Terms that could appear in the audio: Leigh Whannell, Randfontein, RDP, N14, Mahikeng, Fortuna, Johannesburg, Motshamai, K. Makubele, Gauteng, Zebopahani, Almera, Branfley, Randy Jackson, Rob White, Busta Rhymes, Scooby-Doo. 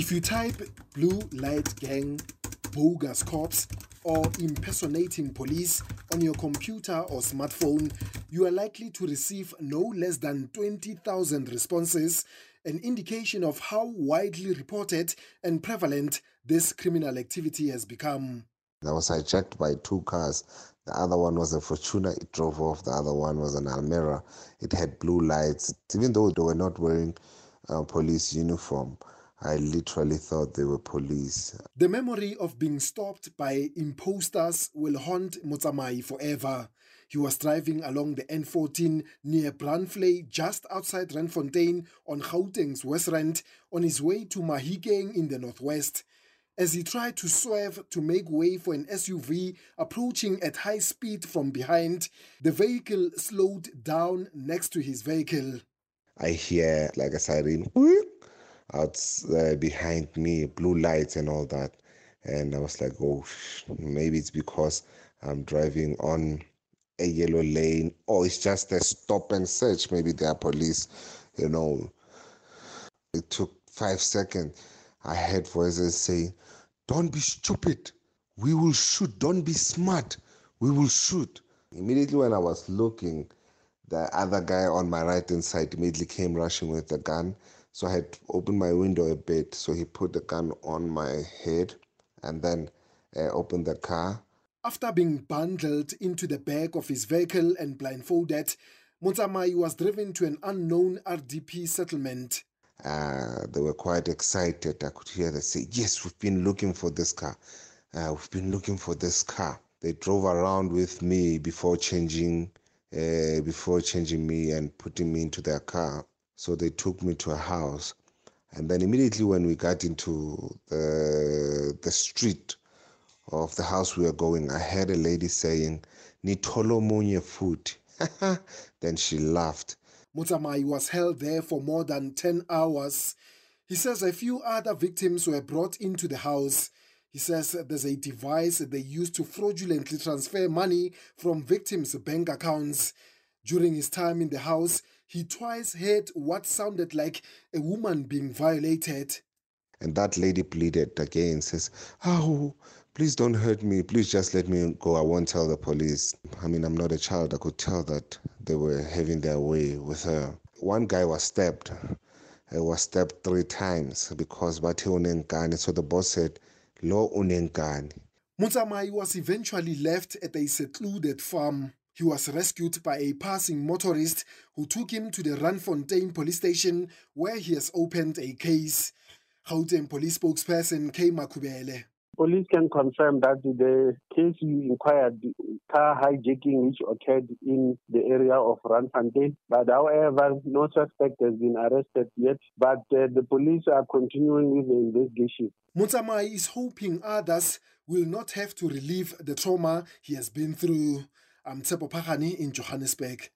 If you type blue light gang, bogus cops, or impersonating police on your computer or smartphone, you are likely to receive no less than 20,000 responses, an indication of how widely reported and prevalent this criminal activity has become. I was hijacked by two cars. The other one was a Fortuna, it drove off. The other one was an Almera, it had blue lights. Even though they were not wearing a police uniform, I literally thought they were police. The memory of being stopped by imposters will haunt Motshamai forever. He was driving along the N14 near Branfley, just outside Randfontein on Gauteng's West Rand, on his way to Mahikeng in the northwest. As he tried to swerve to make way for an SUV approaching at high speed from behind, the vehicle slowed down next to his vehicle. I hear like a siren out behind me, blue lights and all that, and I was like, oh, maybe it's because I'm driving on a yellow lane, or it's just a stop and search, maybe they are police, you know. It took 5 seconds. I heard voices saying, don't be stupid, we will shoot, don't be smart, we will shoot. Immediately when I was looking, the other guy on my right hand side immediately came rushing with a gun. So I had opened my window a bit, so he put the gun on my head and then opened the car. After being bundled into the back of his vehicle and blindfolded, Motshamai was driven to an unknown RDP settlement. They were quite excited. I could hear them say, yes, we've been looking for this car. They drove around with me before changing me and putting me into their car. So they took me to a house, and then immediately when we got into the street of the house we were going, I heard a lady saying, Nitolo Munye food. Then she laughed. Motshamai was held there for more than 10 hours. He says a few other victims were brought into the house. He says there's a device they used to fraudulently transfer money from victims' bank accounts. During his time in the house, he twice heard what sounded like a woman being violated. And that lady pleaded again, says, oh, please don't hurt me. Please just let me go. I won't tell the police. I mean, I'm not a child. I could tell that they were having their way with her. One guy was stabbed. He was stabbed 3 times because bathe unengane. So the boss said, lo unengane. Motshamai was eventually left at a secluded farm. He was rescued by a passing motorist who took him to the Randfontein police station, where he has opened a case. Gauteng police spokesperson K. Makubele. Police can confirm that the case you inquired, the car hijacking which occurred in the area of Randfontein, but however, no suspect has been arrested yet, but the police are continuing with the investigation. Motshamai is hoping others will not have to relive the trauma he has been through. I'm Zebopahani in Johannesburg.